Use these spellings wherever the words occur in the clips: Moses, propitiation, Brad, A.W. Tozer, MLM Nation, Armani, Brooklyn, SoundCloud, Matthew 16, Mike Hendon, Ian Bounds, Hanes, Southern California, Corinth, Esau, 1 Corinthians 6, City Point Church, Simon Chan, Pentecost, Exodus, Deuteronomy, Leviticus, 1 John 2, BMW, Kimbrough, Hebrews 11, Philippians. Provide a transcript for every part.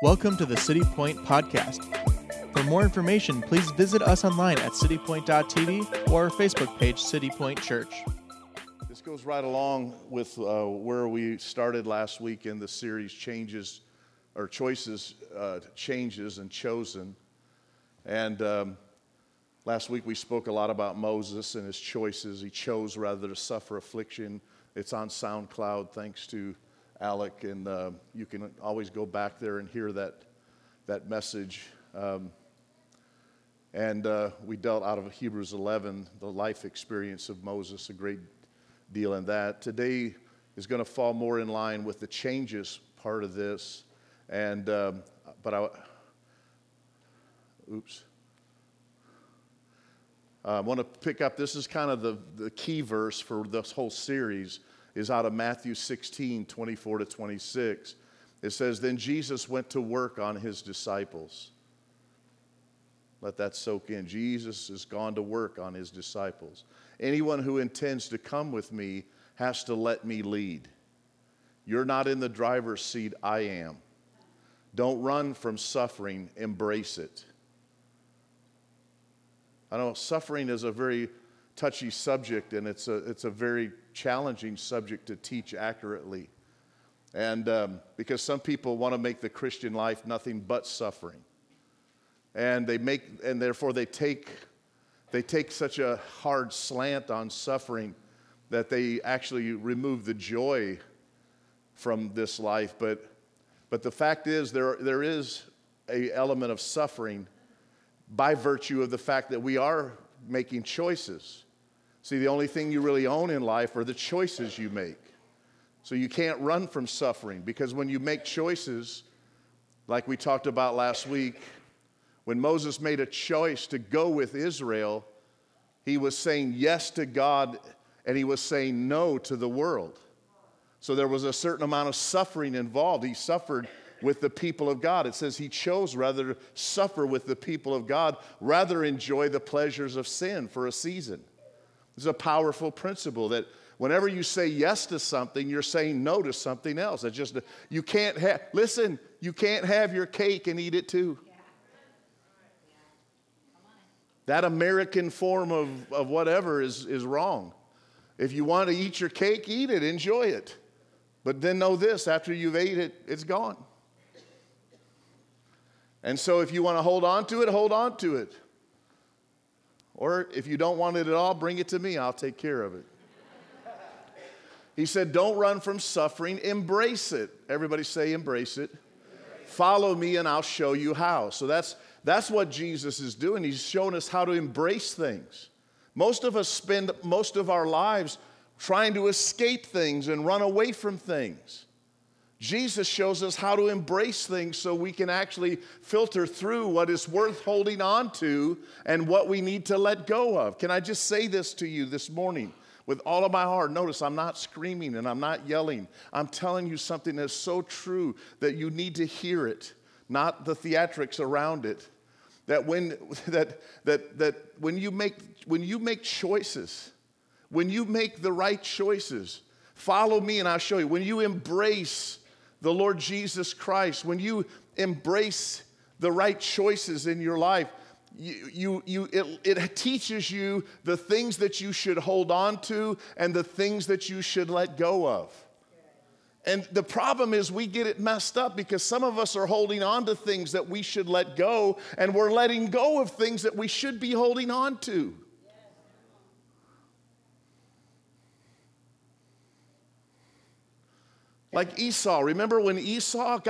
Welcome to the City Point Podcast. For more information, please visit us online at citypoint.tv or our Facebook page, City Point Church. This goes right along with where we started last week in the series, Changes and Chosen. And last week we spoke a lot about Moses and his choices. He chose rather to suffer affliction. It's on SoundCloud, thanks to Alec, and you can always go back there and hear that message. We dealt out of Hebrews 11, the life experience of Moses, a great deal in that. Today is going to fall more in line with the changes part of this, and I want to pick up. This is kind of the key verse for this whole series. Is out of Matthew 16, 24 to 26. It says, "Then Jesus went to work on his disciples." Let that soak in. Jesus has gone to work on his disciples. "Anyone who intends to come with me has to let me lead. You're not in the driver's seat, I am. Don't run from suffering, embrace it." I know suffering is a very touchy subject, and it's a very challenging subject to teach accurately, and because some people want to make the Christian life nothing but suffering, and therefore they take such a hard slant on suffering that they actually remove the joy from this life. But the fact is, there is an element of suffering by virtue of the fact that we are making choices. See, the only thing you really own in life are the choices you make. So you can't run from suffering, because when you make choices, like we talked about last week, when Moses made a choice to go with Israel, he was saying yes to God and he was saying no to the world. So there was a certain amount of suffering involved. He suffered with the people of God. It says he chose rather to suffer with the people of God, rather enjoy the pleasures of sin for a season. It's a powerful principle that whenever you say yes to something, you're saying no to something else. It's just, you can't have your cake and eat it too. Yeah. That American form of whatever is wrong. If you want to eat your cake, eat it, enjoy it. But then know this, after you've ate it, it's gone. And so if you want to hold on to it, hold on to it. Or if you don't want it at all, bring it to me. I'll take care of it. He said, don't run from suffering. Embrace it. Everybody say, embrace it. Embrace. Follow me and I'll show you how. So that's what Jesus is doing. He's showing us how to embrace things. Most of us spend most of our lives trying to escape things and run away from things. Jesus shows us how to embrace things so we can actually filter through what is worth holding on to and what we need to let go of. Can I just say this to you this morning with all of my heart? Notice I'm not screaming and I'm not yelling. I'm telling you something that's so true that you need to hear it, not the theatrics around it. When you make the right choices, follow me and I'll show you. When you embrace the Lord Jesus Christ, when you embrace the right choices in your life, it teaches you the things that you should hold on to and the things that you should let go of. And the problem is we get it messed up, because some of us are holding on to things that we should let go, and we're letting go of things that we should be holding on to. Like Esau, remember when Esau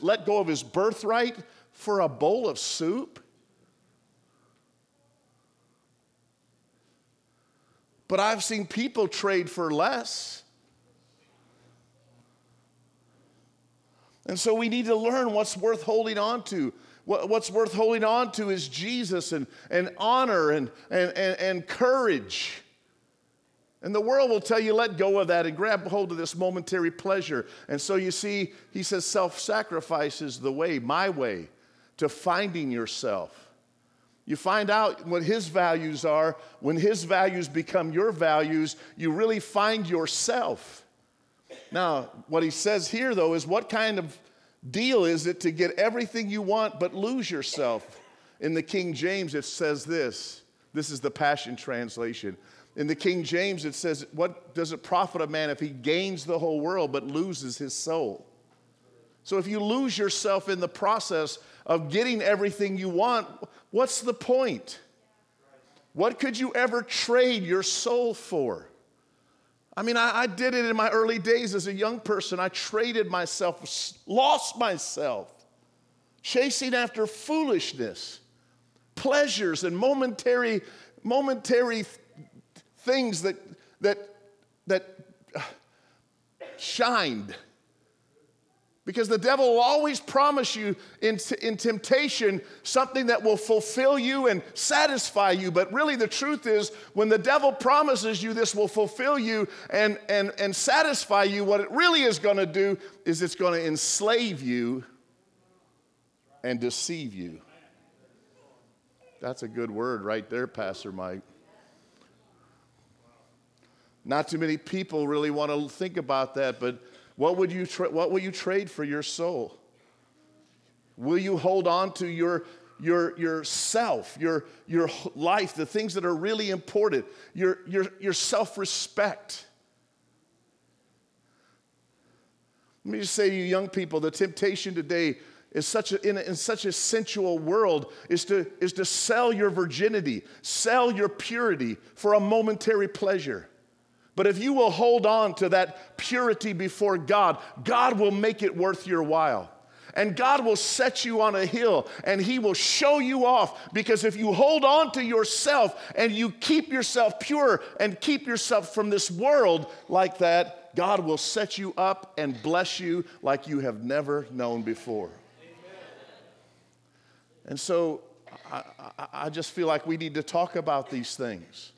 let go of his birthright for a bowl of soup? But I've seen people trade for less. And so we need to learn what's worth holding on to. What's worth holding on to is Jesus and honor and courage. And the world will tell you, let go of that and grab hold of this momentary pleasure. And so you see, he says, self-sacrifice is the way, my way, to finding yourself. You find out what his values are. When his values become your values, you really find yourself. Now, what he says here, though, is what kind of deal is it to get everything you want but lose yourself? In the King James, it says this. This is the Passion Translation. In the King James, it says, what does it profit a man if he gains the whole world but loses his soul? So if you lose yourself in the process of getting everything you want, what's the point? What could you ever trade your soul for? I mean, I did it in my early days as a young person. I traded myself, lost myself, chasing after foolishness, pleasures, and momentary things that shined. Because the devil will always promise you in temptation something that will fulfill you and satisfy you. But really the truth is, when the devil promises you this will fulfill you and satisfy you, what it really is going to do is it's going to enslave you and deceive you. That's a good word right there, Pastor Mike. Not too many people really want to think about that, but what will you trade for your soul? Will you hold on to yourself, your life, the things that are really important, your self-respect? Let me just say to you young people, the temptation today is in such a sensual world is to sell your virginity, sell your purity for a momentary pleasure. But if you will hold on to that purity before God, God will make it worth your while. And God will set you on a hill, and He will show you off. Because if you hold on to yourself and you keep yourself pure and keep yourself from this world like that, God will set you up and bless you like you have never known before. Amen. And so I just feel like we need to talk about these things.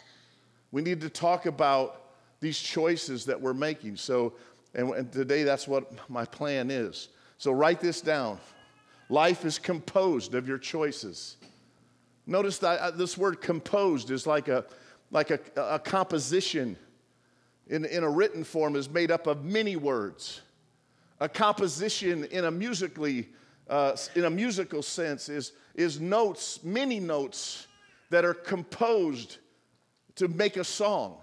We need to talk about these choices that we're making. So, and today that's what my plan is. So write this down. Life is composed of your choices. Notice that this word composed is like a composition in a written form is made up of many words. A composition in a musical sense is notes, many notes that are composed to make a song.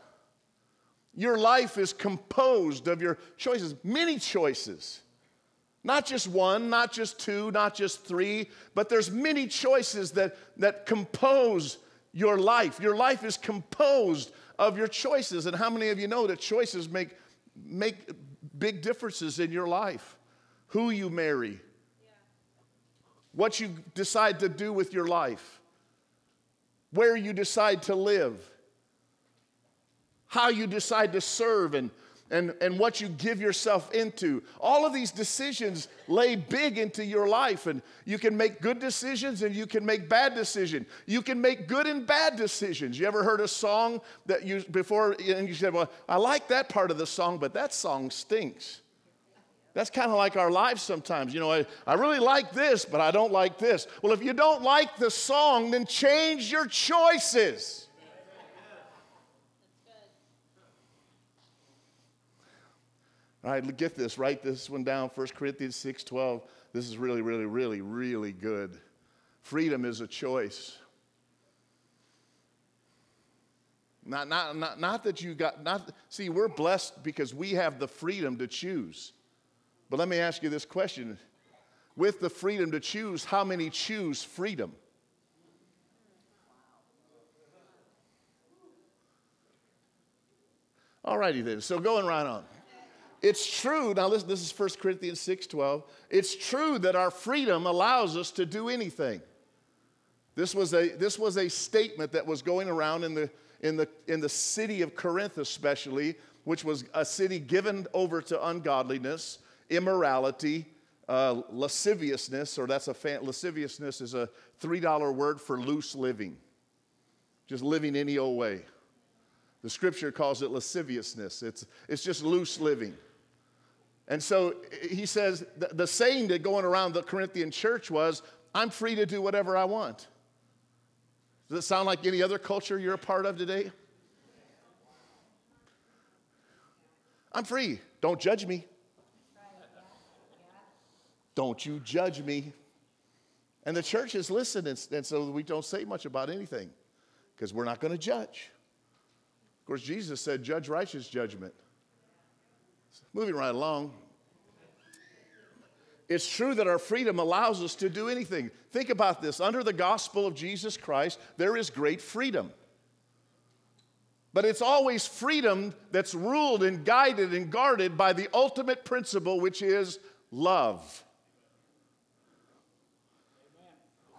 Your life is composed of your choices, many choices. Not just one, not just two, not just three, but there's many choices that compose your life. Your life is composed of your choices. And how many of you know that choices make big differences in your life? Who you marry, what you decide to do with your life, where you decide to live, how you decide to serve and what you give yourself into. All of these decisions lay big into your life, and you can make good decisions and you can make bad decisions. You can make good and bad decisions. You ever heard a song that you before and you said, well, I like that part of the song, but that song stinks. That's kind of like our lives sometimes. You know, I really like this, but I don't like this. Well, if you don't like the song, then change your choices. All right, get this, write this one down, 1 Corinthians 6:12. This is really, really, really, really good. Freedom is a choice. Not that you got, see, we're blessed because we have the freedom to choose. But let me ask you this question. With the freedom to choose, how many choose freedom? All righty then, so going right on. It's true, now listen, this is 1 Corinthians 6:12. It's true that our freedom allows us to do anything. This was a statement that was going around in the city of Corinth especially, which was a city given over to ungodliness, immorality, lasciviousness, or lasciviousness is a $3 word for loose living. Just living any old way. The scripture calls it lasciviousness. It's just loose living. And so he says, the saying that going around the Corinthian church was, I'm free to do whatever I want. Does it sound like any other culture you're a part of today? I'm free. Don't judge me. Don't you judge me. And the church has listened, and so we don't say much about anything because we're not going to judge. Of course, Jesus said, judge righteous judgment. So, moving right along. It's true that our freedom allows us to do anything. Think about this. Under the gospel of Jesus Christ, there is great freedom. But it's always freedom that's ruled and guided and guarded by the ultimate principle, which is love.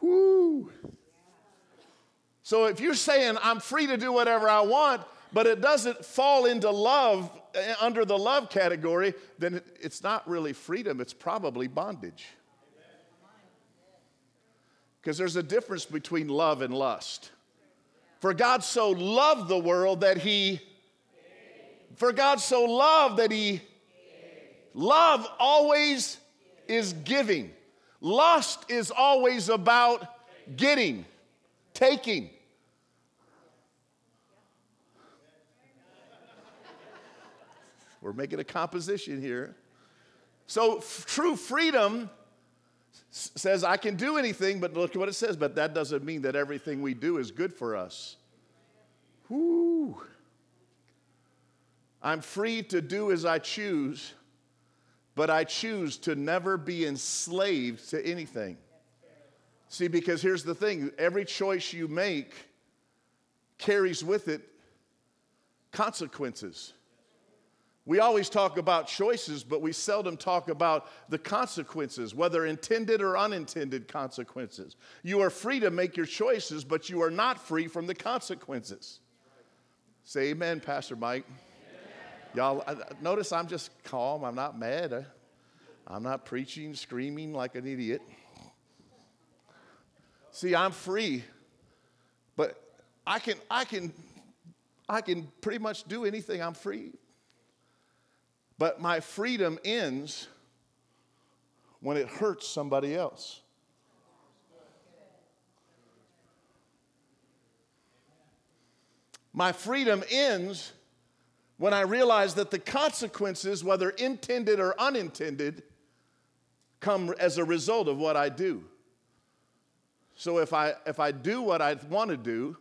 Woo! So if you're saying, I'm free to do whatever I want, but it doesn't fall into love, under the love category, then it's not really freedom. It's probably bondage. Because there's a difference between love and lust. For God so loved that he, love always is giving. Lust is always about getting, taking. We're making a composition here. So true freedom says I can do anything, but look at what it says. But that doesn't mean that everything we do is good for us. Whoo! I'm free to do as I choose, but I choose to never be enslaved to anything. See, because here's the thing. Every choice you make carries with it consequences. We always talk about choices, but we seldom talk about the consequences, whether intended or unintended consequences. You are free to make your choices, but you are not free from the consequences. Say amen, Pastor Mike. Amen. Y'all, notice I'm just calm. I'm not mad. I'm not preaching, screaming like an idiot. See, I'm free, but I can pretty much do anything. I'm free. But my freedom ends when it hurts somebody else. My freedom ends when I realize that the consequences, whether intended or unintended, come as a result of what I do. So if I do what I want to do,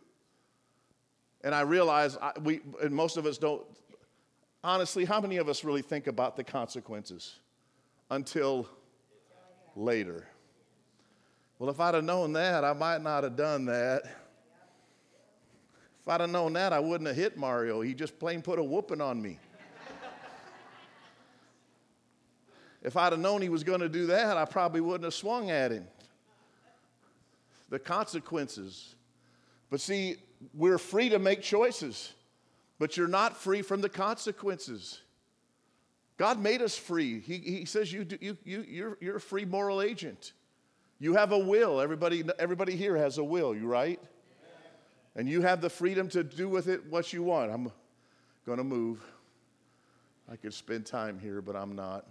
and I realize and most of us don't. Honestly, how many of us really think about the consequences until later? Well, if I'd have known that, I might not have done that. If I'd have known that, I wouldn't have hit Mario. He just plain put a whooping on me. If I'd have known he was going to do that, I probably wouldn't have swung at him. The consequences. But see, we're free to make choices. But you're not free from the consequences. God made us free. He says you're a free moral agent. You have a will. Everybody here has a will, you right? And you have the freedom to do with it what you want. I'm going to move. I could spend time here, but I'm not.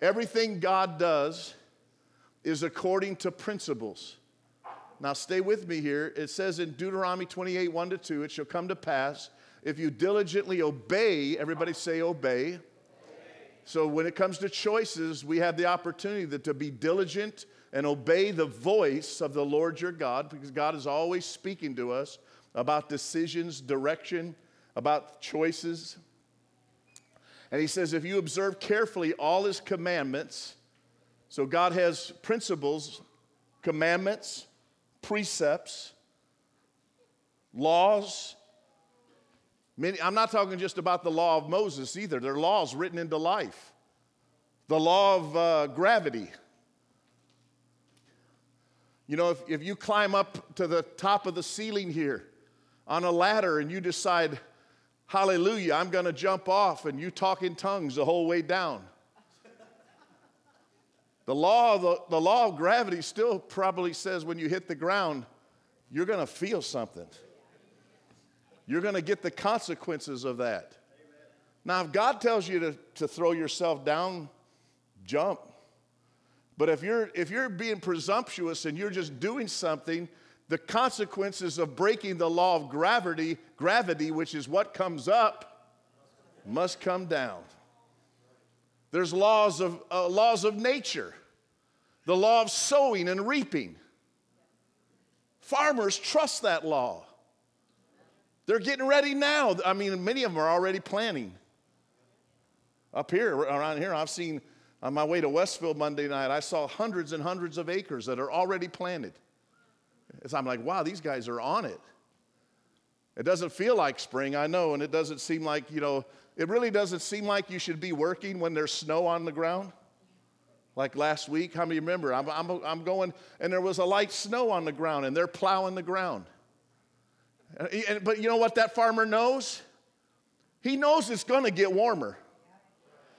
Everything God does is according to principles. Now stay with me here. It says in Deuteronomy 28, 1-2, it shall come to pass if you diligently obey, everybody say obey. Obey. So when it comes to choices, we have the opportunity to be diligent and obey the voice of the Lord your God, because God is always speaking to us about decisions, direction, about choices. And he says, if you observe carefully all his commandments, so God has principles, commandments, precepts, laws. I'm not talking just about the law of Moses either. There are laws written into life. The law of gravity. You know, if you climb up to the top of the ceiling here on a ladder and you decide, hallelujah, I'm going to jump off, and you talk in tongues the whole way down. The law of gravity still probably says when you hit the ground, you're going to feel something. You're going to get the consequences of that. Amen. Now, if God tells you to throw yourself down, jump. But if you're being presumptuous and you're just doing something, the consequences of breaking the law of gravity, which is what comes up, must come down. There's laws of nature. the law of sowing and reaping. Farmers trust that law. They're getting ready now. I mean, many of them are already planning. Up here, around here, I've seen, on my way to Westfield Monday night, I saw hundreds and hundreds of acres that are already planted. I'm like, wow, these guys are on it. It doesn't feel like spring, I know, and it doesn't seem like, you know, it really doesn't seem like you should be working when there's snow on the ground. Like last week, how many remember? I'm going, and there was a light snow on the ground, and they're plowing the ground. But you know what that farmer knows? He knows it's going to get warmer.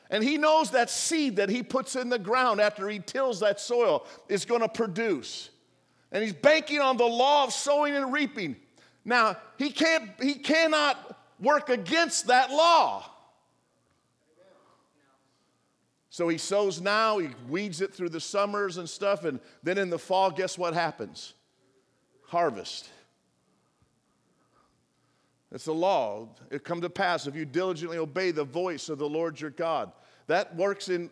And he knows that seed that he puts in the ground after he tills that soil is going to produce. And he's banking on the law of sowing and reaping. Now, he cannot work against that law. So he sows now, he weeds it through the summers and stuff, and then in the fall, guess what happens? Harvest. It's the law. It come to pass if you diligently obey the voice of the Lord your God. That works in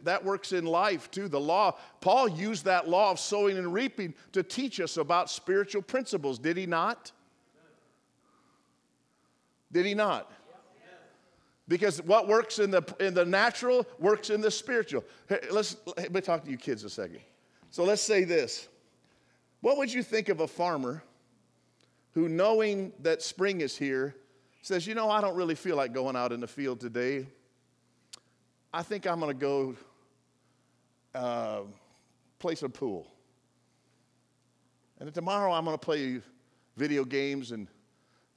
life too. The law, Paul used that law of sowing and reaping to teach us about spiritual principles, did he not? Did he not? Because what works in the natural works in the spiritual. Hey, let me talk to you kids a second. So let's say this. What would you think of a farmer who, knowing that spring is here, says, you know, I don't really feel like going out in the field today. I think I'm going to go play some pool. And then tomorrow I'm going to play video games, and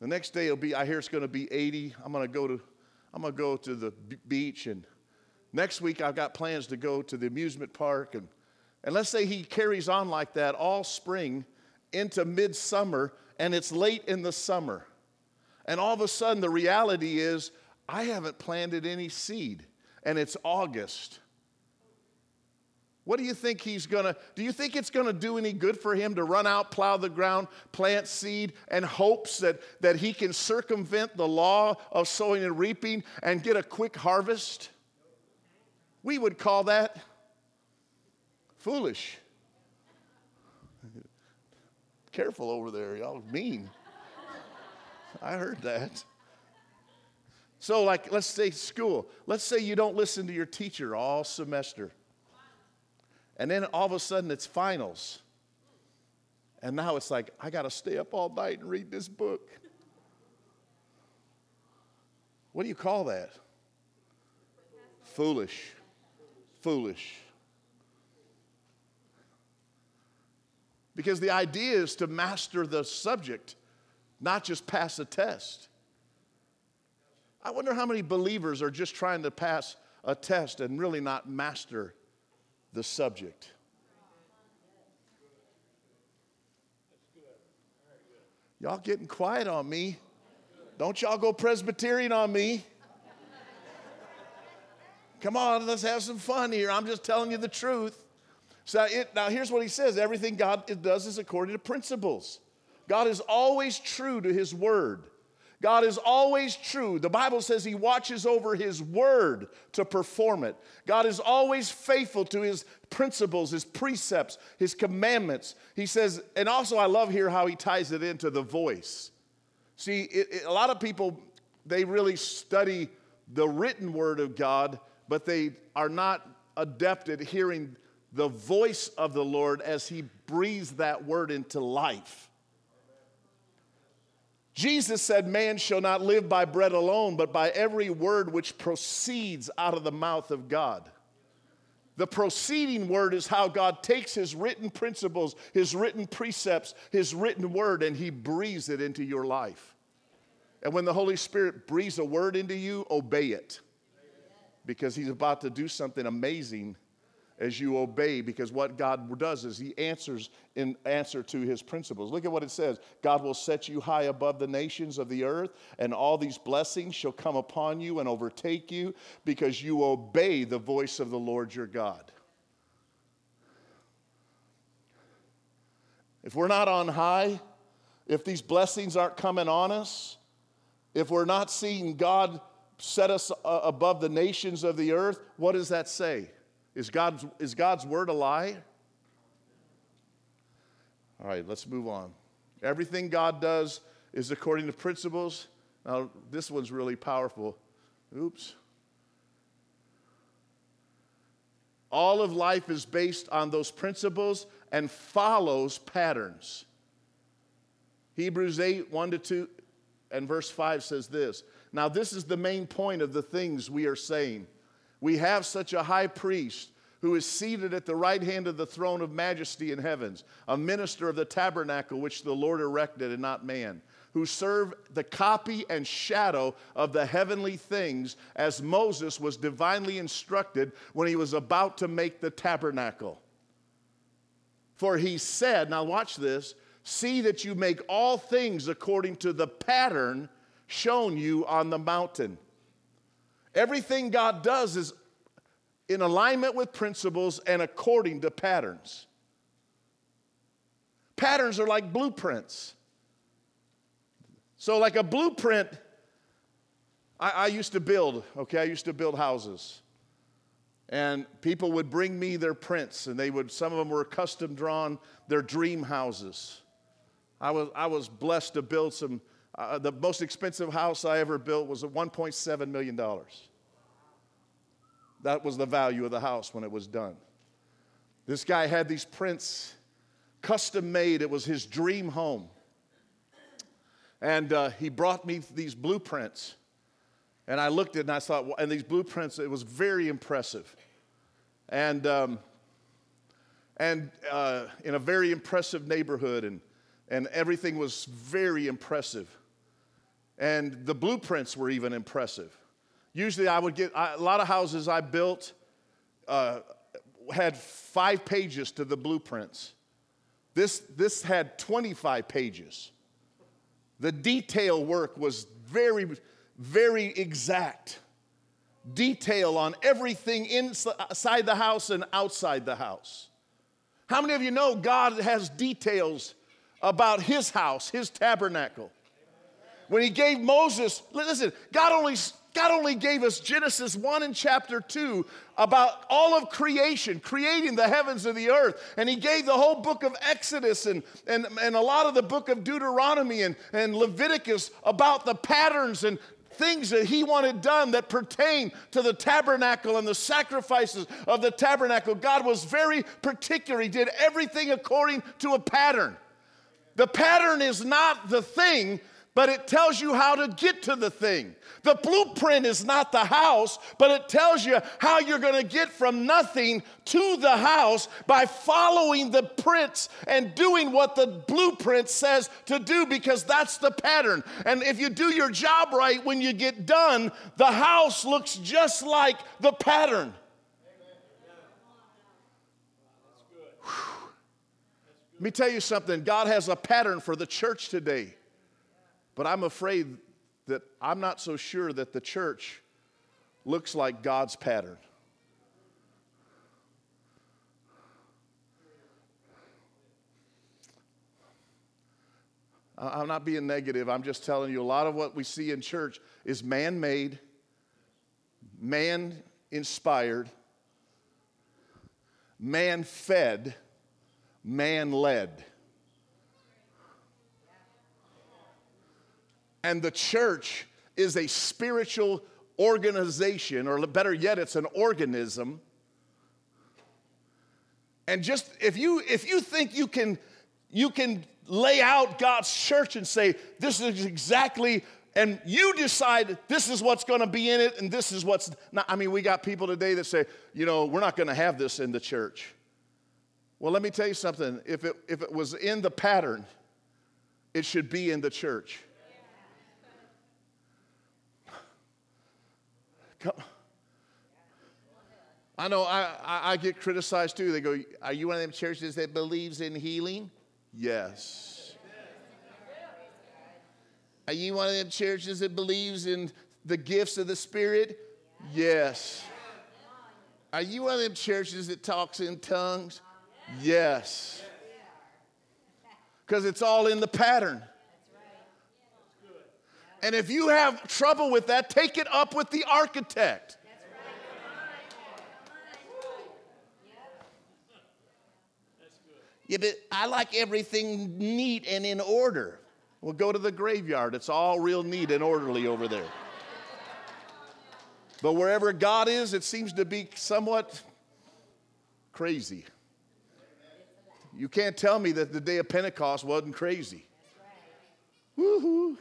the next day it'll be, I hear it's going to be 80. I'm going to go to the beach, and next week I've got plans to go to the amusement park. And let's say he carries on like that all spring into midsummer, and it's late in the summer. And all of a sudden the reality is I haven't planted any seed, and it's August. What do you think do you think it's going to do any good for him to run out, plow the ground, plant seed, and hopes that he can circumvent the law of sowing and reaping and get a quick harvest? We would call that foolish. Careful over there, y'all mean. I heard that. So like, let's say school. Let's say you don't listen to your teacher all semester. And then all of a sudden it's finals. And now it's like, I got to stay up all night and read this book. What do you call that? Foolish. Foolish. Because the idea is to master the subject, not just pass a test. I wonder how many believers are just trying to pass a test and really not master the subject. Y'all getting quiet on me. Don't y'all go Presbyterian on me. Come on, let's have some fun here. I'm just telling you the truth. So now here's what he says. Everything God does is according to principles. God is always true to his word. God is always true. The Bible says he watches over his word to perform it. God is always faithful to his principles, his precepts, his commandments. He says, and also I love here how he ties it into the voice. See, a lot of people, they really study the written word of God, but they are not adept at hearing the voice of the Lord as he breathes that word into life. Jesus said, man shall not live by bread alone, but by every word which proceeds out of the mouth of God. The proceeding word is how God takes his written principles, his written precepts, his written word, and he breathes it into your life. And when the Holy Spirit breathes a word into you, obey it. Because he's about to do something amazing as you obey, because what God does is he answers in answer to his principles. Look at what it says. God will set you high above the nations of the earth, and all these blessings shall come upon you and overtake you because you obey the voice of the Lord your God. If we're not on high, if these blessings aren't coming on us, if we're not seeing God set us above the nations of the earth, what does that say? Is God's word a lie? All right, let's move on. Everything God does is according to principles. Now, this one's really powerful. Oops. All of life is based on those principles and follows patterns. Hebrews 8, 1-2, and verse 5 says this. Now, this is the main point of the things we are saying. We have such a high priest who is seated at the right hand of the throne of majesty in heavens, a minister of the tabernacle which the Lord erected and not man, who serve the copy and shadow of the heavenly things, as Moses was divinely instructed when he was about to make the tabernacle. For he said, now watch this, see that you make all things according to the pattern shown you on the mountain. Everything God does is in alignment with principles and according to patterns. Patterns are like blueprints. So like a blueprint, I used to build, okay? I used to build houses. And people would bring me their prints, and they would, some of them were custom drawn, their dream houses. I was blessed to build some, the most expensive house I ever built was $1.7 million. That was the value of the house when it was done. This guy had these prints custom made. It was his dream home. And he brought me these blueprints. And I looked at it and I thought, well, and these blueprints, it was very impressive. And in a very impressive neighborhood. And everything was very impressive. And the blueprints were even impressive. Usually I would get, a lot of houses I built had 5 pages to the blueprints. This had 25 pages. The detail work was very, very exact. Detail on everything inside the house and outside the house. How many of you know God has details about his house, his tabernacle? When he gave Moses, listen, God only gave us Genesis 1 and chapter 2 about all of creation, creating the heavens and the earth. And he gave the whole book of Exodus and a lot of the book of Deuteronomy and Leviticus about the patterns and things that he wanted done that pertain to the tabernacle and the sacrifices of the tabernacle. God was very particular. He did everything according to a pattern. The pattern is not the thing, but it tells you how to get to the thing. The blueprint is not the house, but it tells you how you're going to get from nothing to the house by following the prints and doing what the blueprint says to do, because that's the pattern. And if you do your job right, when you get done, the house looks just like the pattern. Whew. Let me tell you something. God has a pattern for the church today. But I'm afraid that I'm not so sure that the church looks like God's pattern. I'm not being negative. I'm just telling you a lot of what we see in church is man-made, man-inspired, man-fed, man-led. And the church is a spiritual organization, or better yet, it's an organism. And just if you think you can lay out God's church and say, this is exactly, and you decide this is what's going to be in it and this is what's not. I mean, we got people today that say, you know, we're not going to have this in the church. Well, let me tell you something. If it was in the pattern, it should be in the church. Come. I know I get criticized too. They go, are you one of them churches that believes in healing? Yes. Are you one of them churches that believes in the gifts of the Spirit? Yes. Are you one of them churches that talks in tongues? Yes. Because it's all in the pattern. And if you have trouble with that, take it up with the architect. Yeah, but I like everything neat and in order. Well, go to the graveyard. It's all real neat and orderly over there. But wherever God is, it seems to be somewhat crazy. You can't tell me that the day of Pentecost wasn't crazy. Woohoo.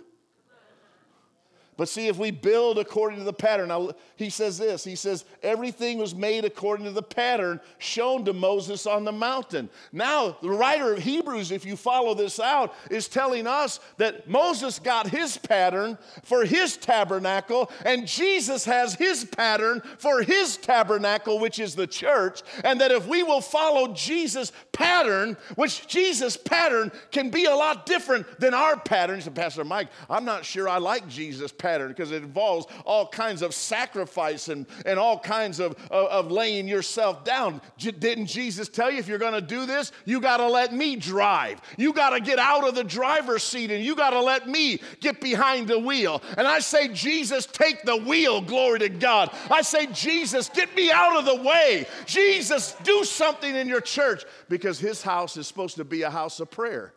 But see, if we build according to the pattern, now, he says this, he says, everything was made according to the pattern shown to Moses on the mountain. Now, the writer of Hebrews, if you follow this out, is telling us that Moses got his pattern for his tabernacle, and Jesus has his pattern for his tabernacle, which is the church, and that if we will follow Jesus' pattern, which Jesus' pattern can be a lot different than our pattern. He said, Pastor Mike, I'm not sure I like Jesus' pattern. Because it involves all kinds of sacrifice and all kinds of laying yourself down. Didn't Jesus tell you if you're going to do this, you got to let me drive. You got to get out of the driver's seat and you got to let me get behind the wheel. And I say, Jesus, take the wheel, glory to God. I say, Jesus, get me out of the way. Jesus, do something in your church because his house is supposed to be a house of prayer.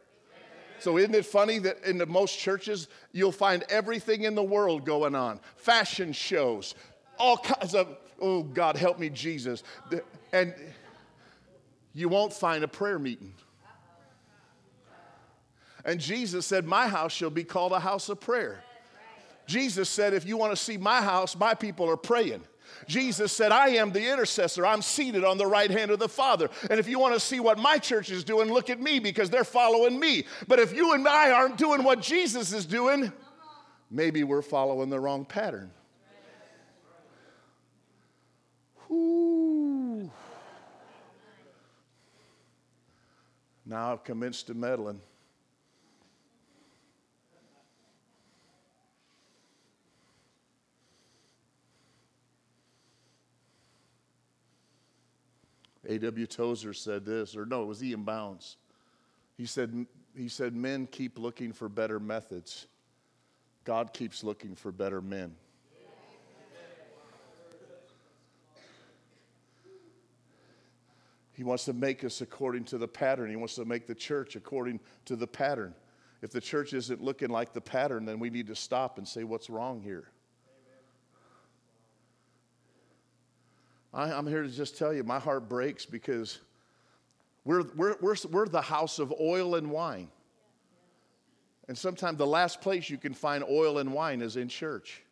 So isn't it funny that in the most churches, you'll find everything in the world going on. Fashion shows, all kinds of, oh, God, help me, Jesus. And you won't find a prayer meeting. And Jesus said, my house shall be called a house of prayer. Jesus said, if you want to see my house, my people are praying. Jesus said, I am the intercessor. I'm seated on the right hand of the Father. And if you want to see what my church is doing, look at me because they're following me. But if you and I aren't doing what Jesus is doing, maybe we're following the wrong pattern. Ooh. Now I've commenced to meddling. A.W. Tozer said this, or no, it was Ian Bounds. He said, men keep looking for better methods. God keeps looking for better men. He wants to make us according to the pattern. He wants to make the church according to the pattern. If the church isn't looking like the pattern, then we need to stop and say, what's wrong here? I'm here to just tell you, my heart breaks because we're the house of oil and wine. And sometimes the last place you can find oil and wine is in church.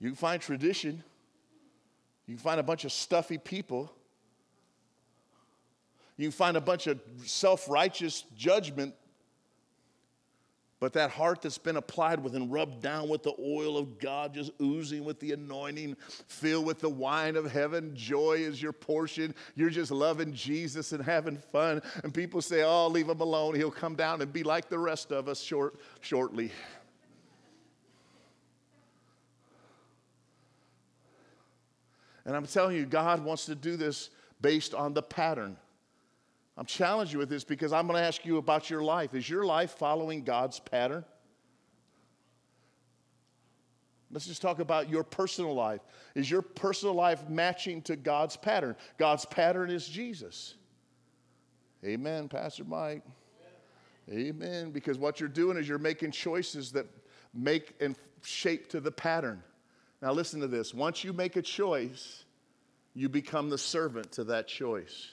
You can find tradition. You can find a bunch of stuffy people. You can find a bunch of self-righteous judgment. But that heart that's been applied with and rubbed down with the oil of God, just oozing with the anointing, filled with the wine of heaven, joy is your portion. You're just loving Jesus and having fun. And people say, oh, leave him alone. He'll come down and be like the rest of us shortly. And I'm telling you, God wants to do this based on the pattern. I'm challenging you with this because I'm going to ask you about your life. Is your life following God's pattern? Let's just talk about your personal life. Is your personal life matching to God's pattern? God's pattern is Jesus. Amen, Pastor Mike. Amen. Because what you're doing is you're making choices that make and shape to the pattern. Now listen to this. Once you make a choice, you become the servant to that choice.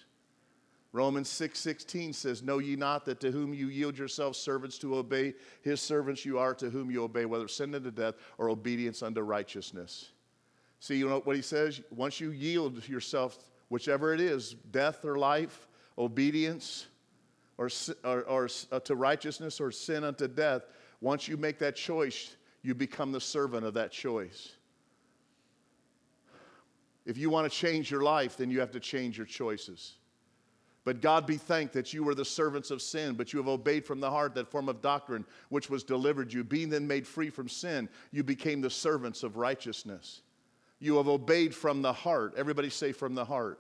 Romans 6:16 says, know ye not that to whom you yield yourselves servants to obey, his servants you are to whom you obey, whether sin unto death or obedience unto righteousness. See, you know what he says? Once you yield yourself, whichever it is, death or life, obedience or to righteousness or sin unto death, once you make that choice, you become the servant of that choice. If you want to change your life, then you have to change your choices. But God be thanked that you were the servants of sin, but you have obeyed from the heart that form of doctrine which was delivered you. Being then made free from sin, you became the servants of righteousness. You have obeyed from the heart. Everybody say from the heart.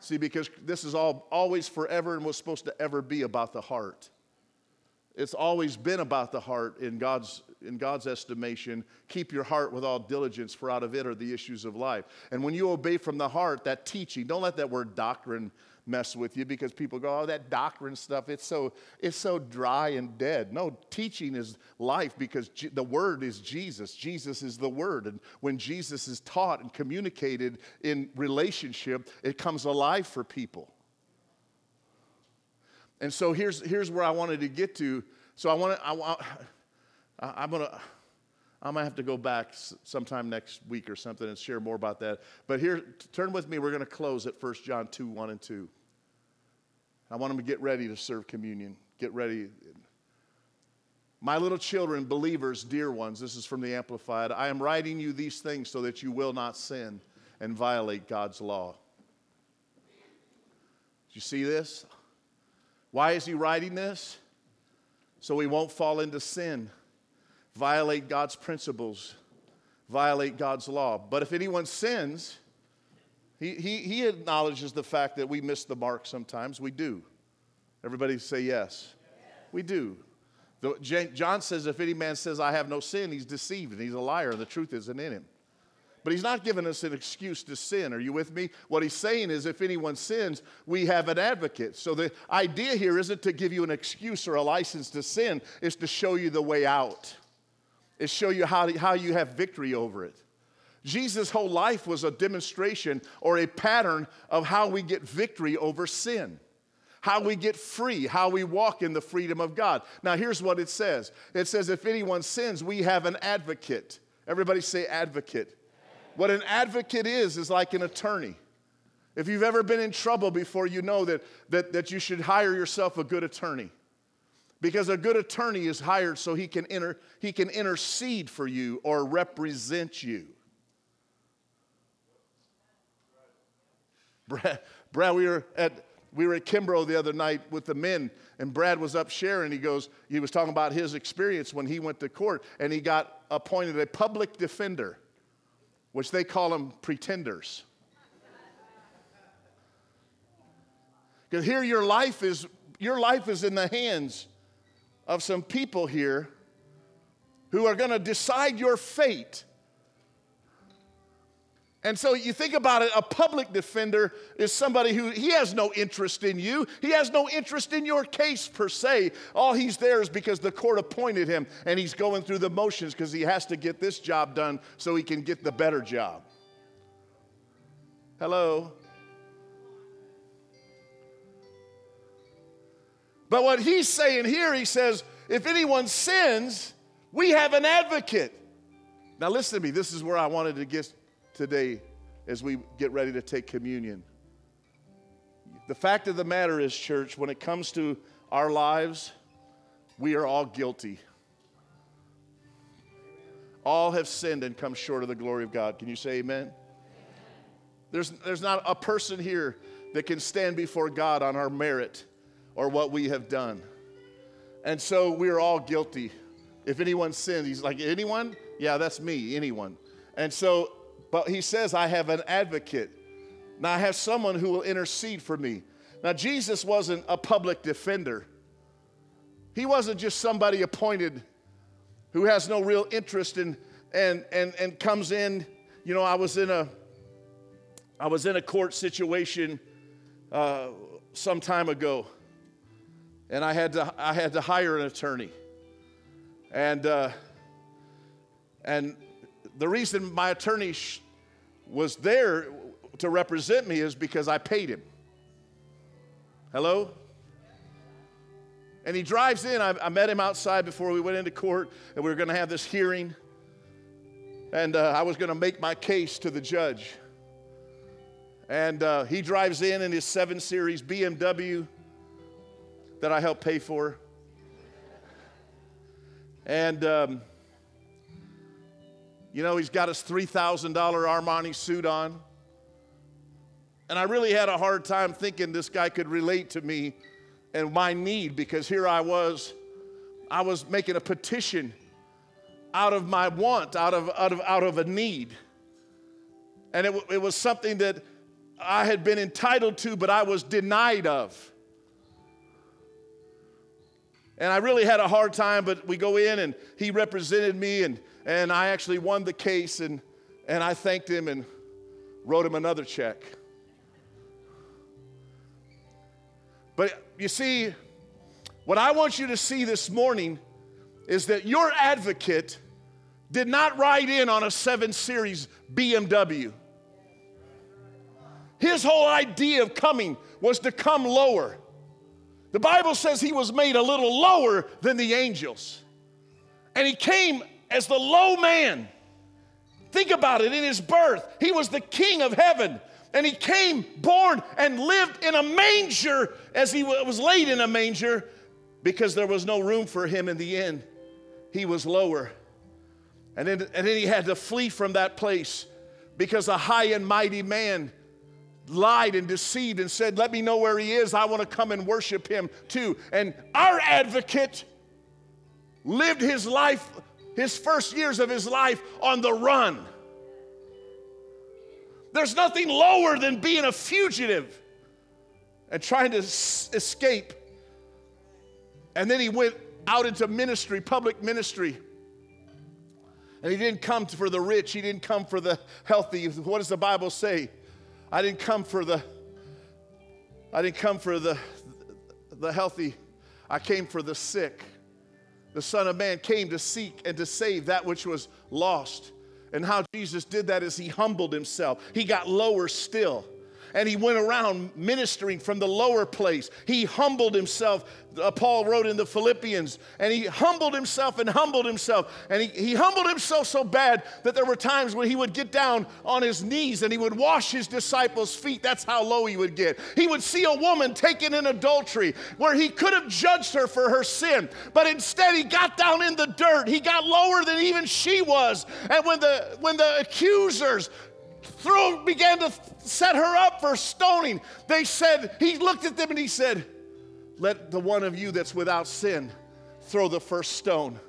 See, because this is all always forever and was supposed to ever be about the heart. It's always been about the heart in God's estimation. Keep your heart with all diligence, for out of it are the issues of life. And when you obey from the heart, that teaching, don't let that word doctrine mess with you, because people go, oh, that doctrine stuff, it's so dry and dead. No, teaching is life, because the word is Jesus. Jesus is the word. And when Jesus is taught and communicated in relationship, it comes alive for people. And so here's where I wanted to get to. So I'm gonna have to go back sometime next week or something and share more about that. But here, turn with me. We're gonna close at 1 John 2, 1 and 2. I want them to get ready to serve communion. Get ready. My little children, believers, dear ones, this is from the Amplified. I am writing you these things so that you will not sin and violate God's law. Did you see this? Why is he writing this? So we won't fall into sin, violate God's principles, violate God's law. But if anyone sins, he acknowledges the fact that we miss the mark sometimes. We do. Everybody say yes. We do. John says, if any man says, I have no sin, he's deceived and he's a liar and the truth isn't in him. But he's not giving us an excuse to sin. Are you with me? What he's saying is, if anyone sins, we have an advocate. So the idea here isn't to give you an excuse or a license to sin. It's to show you the way out. It's show you how you have victory over it. Jesus' whole life was a demonstration or a pattern of how we get victory over sin, how we get free, how we walk in the freedom of God. Now, here's what it says. It says, if anyone sins, we have an advocate. Everybody say advocate. What an advocate is like an attorney. If you've ever been in trouble before, you know that you should hire yourself a good attorney. Because a good attorney is hired so he can intercede for you or represent you. Brad, we were at Kimbrough the other night with the men, and Brad was up sharing. He was talking about his experience when he went to court, and he got appointed a public defender, which they call them pretenders. Because here your life is in the hands of some people here who are going to decide your fate. And so you think about it, a public defender is somebody who, he has no interest in you. He has no interest in your case per se. All he's there is because the court appointed him, and he's going through the motions because he has to get this job done so he can get the better job. Hello? But what he's saying here, he says, if anyone sins, we have an advocate. Now listen to me. This is where I wanted to get today as we get ready to take communion. The fact of the matter is, church, when it comes to our lives, we are all guilty. All have sinned and come short of the glory of God. Can you say amen? There's not a person here that can stand before God on our merit or what we have done. And so we're all guilty. If anyone sins, he's like, anyone? Yeah, that's me, anyone. And so, but he says, I have an advocate. Now I have someone who will intercede for me. Now Jesus wasn't a public defender. He wasn't just somebody appointed who has no real interest in and comes in. You know, I was in a court situation some time ago, and I had to hire an attorney. And the reason my attorney was there to represent me is because I paid him. Hello? And he drives in. I met him outside before we went into court, and we were going to have this hearing. And I was going to make my case to the judge. And he drives in his 7 Series BMW that I helped pay for. And you know, he's got his $3,000 Armani suit on. And I really had a hard time thinking this guy could relate to me and my need, because here I was making a petition out of my want, out of a need. And it was something that I had been entitled to, but I was denied of. And I really had a hard time, but we go in, and he represented me, and I actually won the case, and I thanked him and wrote him another check. But you see, what I want you to see this morning is that your advocate did not ride in on a 7 Series BMW. His whole idea of coming was to come lower. The Bible says he was made a little lower than the angels. And he came as the low man. Think about it. In his birth, he was the king of heaven. And he came, born, and lived in a manger, as he was laid in a manger, because there was no room for him in the inn. He was lower. And then he had to flee from that place because a high and mighty man lied and deceived and said, "Let me know where he is. I want to come and worship him too." And our advocate lived his life, his first years of his life, on the run. There's nothing lower than being a fugitive and trying to escape. And then he went out into ministry, public ministry. And he didn't come for the rich. He didn't come for the healthy. What does the Bible say? I didn't come for the healthy. I came for the sick. The Son of Man came to seek and to save that which was lost. And how Jesus did that is he humbled himself. He got lower still. And he went around ministering from the lower place. He humbled himself. Paul wrote in the Philippians, and he humbled himself and humbled himself. And he humbled himself so bad that there were times when he would get down on his knees and he would wash his disciples' feet. That's how low he would get. He would see a woman taken in adultery where he could have judged her for her sin, but instead he got down in the dirt. He got lower than even she was. And when the accusers began to set her up for stoning, they said, he looked at them and he said, "Let the one of you that's without sin throw the first stone."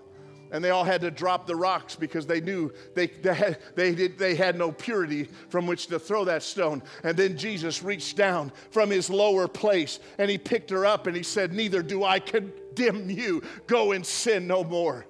And they all had to drop the rocks because they knew they had no purity from which to throw that stone. And then Jesus reached down from his lower place and he picked her up and he said, "Neither do I condemn you. Go and sin no more."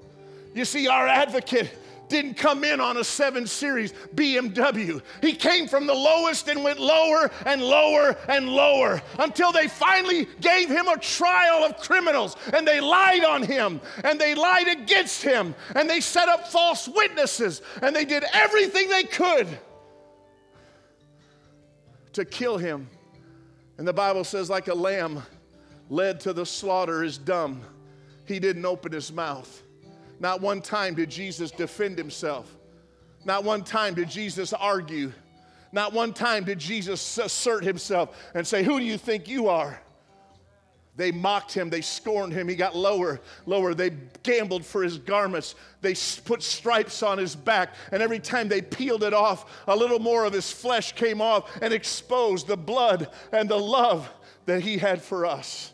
You see, our advocate didn't come in on a 7 Series BMW. He came from the lowest and went lower and lower and lower until they finally gave him a trial of criminals, and they lied on him, and they lied against him, and they set up false witnesses, and they did everything they could to kill him. And the Bible says, like a lamb led to the slaughter is dumb. He didn't open his mouth. Not one time did Jesus defend himself. Not one time did Jesus argue. Not one time did Jesus assert himself and say, "Who do you think you are?" They mocked him. They scorned him. He got lower, lower. They gambled for his garments. They put stripes on his back. And every time they peeled it off, a little more of his flesh came off and exposed the blood and the love that he had for us.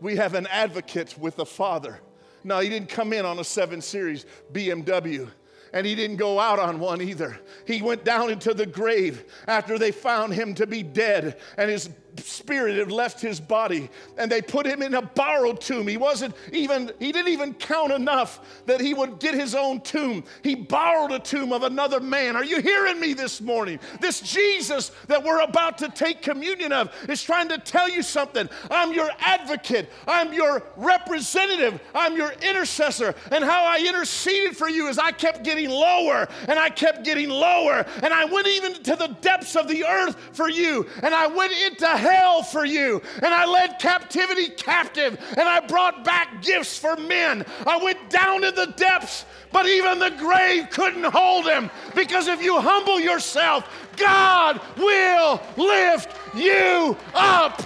We have an advocate with the Father. No, he didn't come in on a 7 Series BMW, and he didn't go out on one either. He went down into the grave after they found him to be dead, and his spirit had left his body, and they put him in a borrowed tomb. He didn't even count enough that he would get his own tomb. He borrowed a tomb of another man. Are you hearing me this morning? This Jesus that we're about to take communion of is trying to tell you something. I'm your advocate. I'm your representative. I'm your intercessor. And how I interceded for you is I kept getting lower, and I kept getting lower, and I went even to the depths of the earth for you, and I went into hell for you, and I led captivity captive, and I brought back gifts for men. I went down to the depths, but even the grave couldn't hold him, because if you humble yourself, God will lift you up.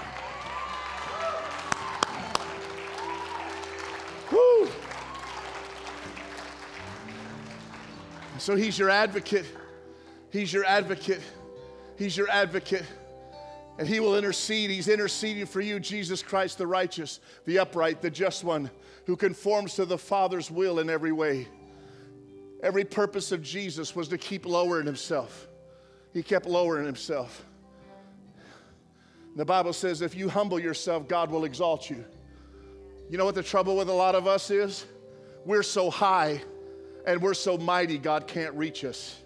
Woo. So he's your advocate. He's your advocate. He's your advocate. And he will intercede. He's interceding for you, Jesus Christ, the righteous, the upright, the just one, who conforms to the Father's will in every way. Every purpose of Jesus was to keep lowering himself. He kept lowering himself. The Bible says if you humble yourself, God will exalt you. You know what the trouble with a lot of us is? We're so high and we're so mighty, God can't reach us.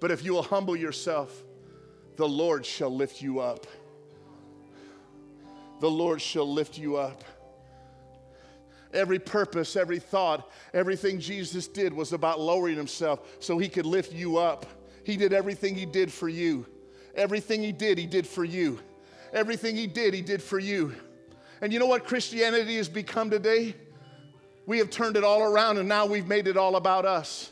But if you will humble yourself, the Lord shall lift you up. The Lord shall lift you up. Every purpose, every thought, everything Jesus did was about lowering himself so he could lift you up. He did everything he did for you. Everything he did for you. Everything he did for you. And you know what Christianity has become today? We have turned it all around and now we've made it all about us.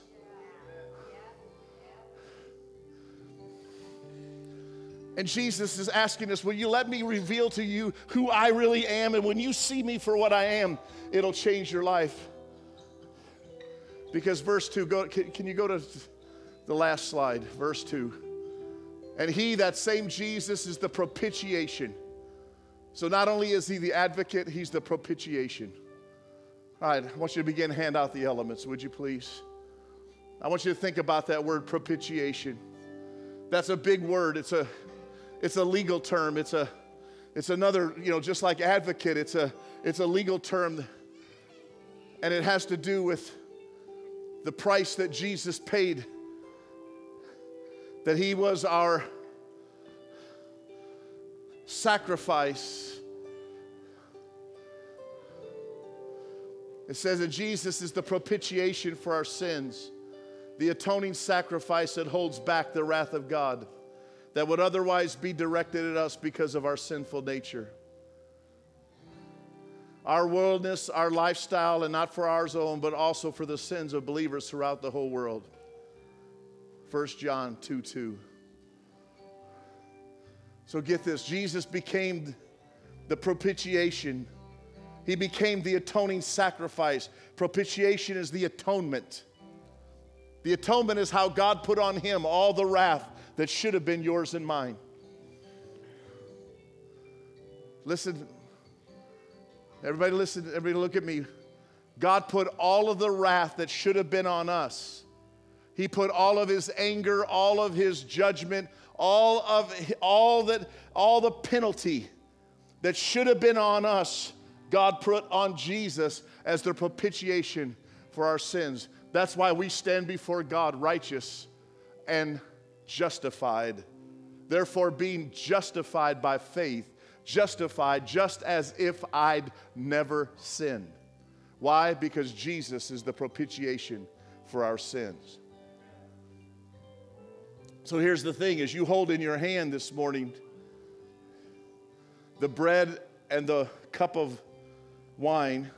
And Jesus is asking us, will you let me reveal to you who I really am? And when you see me for what I am, it'll change your life. Because verse 2, can you go to the last slide? Verse 2. And he, that same Jesus, is the propitiation. So not only is he the advocate, he's the propitiation. All right, I want you to begin to hand out the elements, would you please? I want you to think about that word propitiation. That's a big word. It's a legal term. It's another, you know, just like advocate, it's a legal term. And it has to do with the price that Jesus paid, that he was our sacrifice. It says that Jesus is the propitiation for our sins, the atoning sacrifice that holds back the wrath of God that would otherwise be directed at us because of our sinful nature. Our worldliness, our lifestyle, and not for ours own, but also for the sins of believers throughout the whole world. 1 John 2:2. So get this, Jesus became the propitiation. He became the atoning sacrifice. Propitiation is the atonement. The atonement is how God put on him all the wrath that should have been yours and mine. Listen, everybody listen, everybody look at me. God put all of the wrath that should have been on us. He put all of his anger, all of his judgment, all the penalty that should have been on us, God put on Jesus as the propitiation for our sins. That's why we stand before God righteous and justified. Therefore, being justified by faith, justified just as if I'd never sinned. Why? Because Jesus is the propitiation for our sins. So here's the thing, as you hold in your hand this morning the bread and the cup of wine,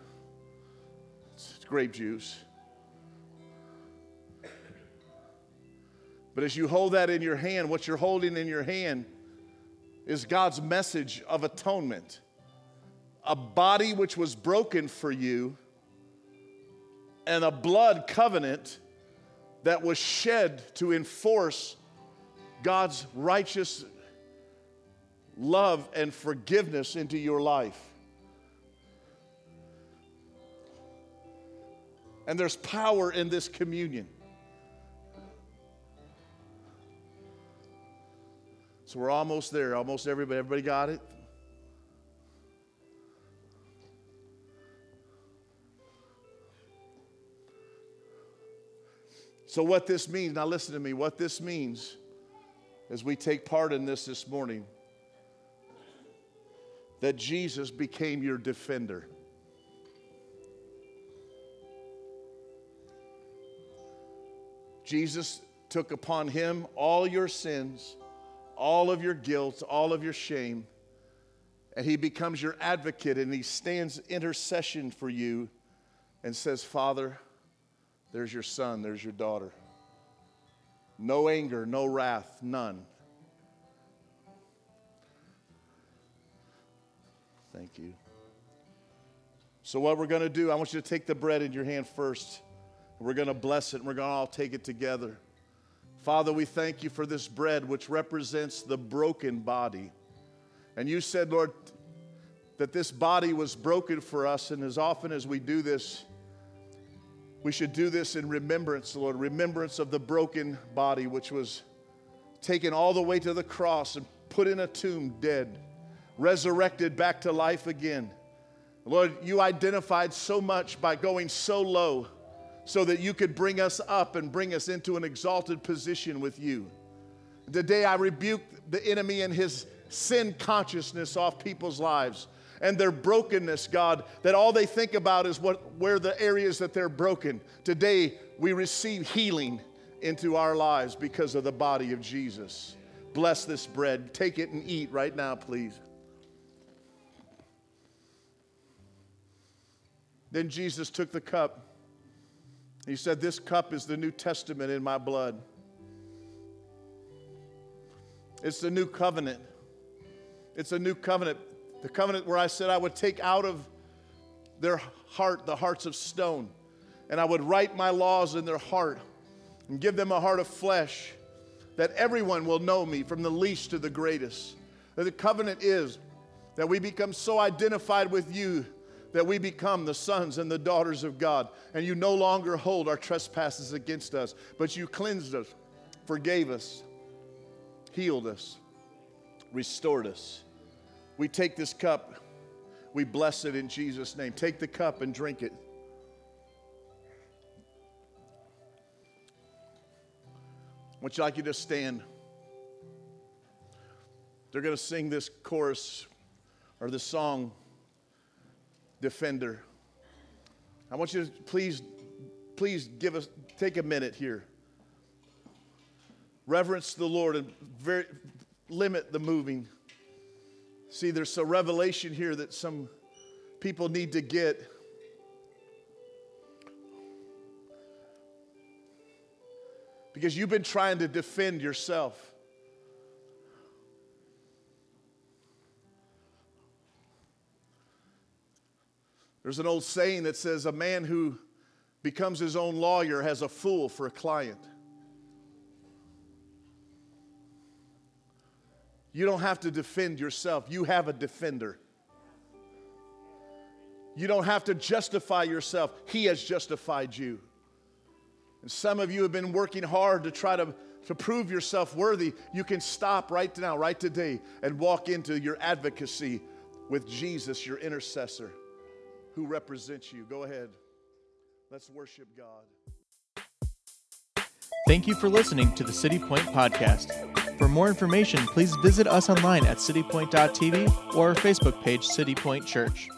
it's grape juice. But as you hold that in your hand, what you're holding in your hand is God's message of atonement. A body which was broken for you and a blood covenant that was shed to enforce God's righteous love and forgiveness into your life. And there's power in this communion. So we're almost there. Almost everybody. Everybody got it? So what this means, now listen to me, what this means as we take part in this morning, that Jesus became your defender. Jesus took upon him all your sins, all of your guilt, all of your shame, and he becomes your advocate, and he stands intercession for you and says, Father, there's your son, there's your daughter. No anger, no wrath, none. Thank you. So what we're going to do, I want you to take the bread in your hand first. We're going to bless it, and we're going to all take it together. Father, we thank you for this bread, which represents the broken body. And you said, Lord, that this body was broken for us, and as often as we do this, we should do this in remembrance, Lord, remembrance of the broken body, which was taken all the way to the cross and put in a tomb dead, resurrected back to life again. Lord, you identified so much by going so low so that you could bring us up and bring us into an exalted position with you. Today I rebuke the enemy and his sin consciousness off people's lives and their brokenness, God, that all they think about is where the areas that they're broken. Today we receive healing into our lives because of the body of Jesus. Bless this bread. Take it and eat right now, please. Then Jesus took the cup. He said, "This cup is the New Testament in my blood." It's the new covenant. It's a new covenant. The covenant where I said I would take out of their heart the hearts of stone, and I would write my laws in their heart and give them a heart of flesh, that everyone will know me from the least to the greatest. That the covenant is that we become so identified with you that we become the sons and the daughters of God, and you no longer hold our trespasses against us, but you cleansed us, forgave us, healed us, restored us. We take this cup, we bless it in Jesus' name. Take the cup and drink it. I would like you to stand. They're going to sing this chorus or the song, Defender. I want you to please give us, take a minute here. Reverence the Lord and limit the moving. See, there's a revelation here that some people need to get. Because you've been trying to defend yourself. There's an old saying that says a man who becomes his own lawyer has a fool for a client. You don't have to defend yourself. You have a defender. You don't have to justify yourself. He has justified you. And some of you have been working hard to try to prove yourself worthy. You can stop right now, right today, and walk into your advocacy with Jesus, your intercessor, who represents you. Go ahead. Let's worship God. Thank you for listening to the City Point Podcast. For more information, please visit us online at citypoint.tv or our Facebook page, City Point Church.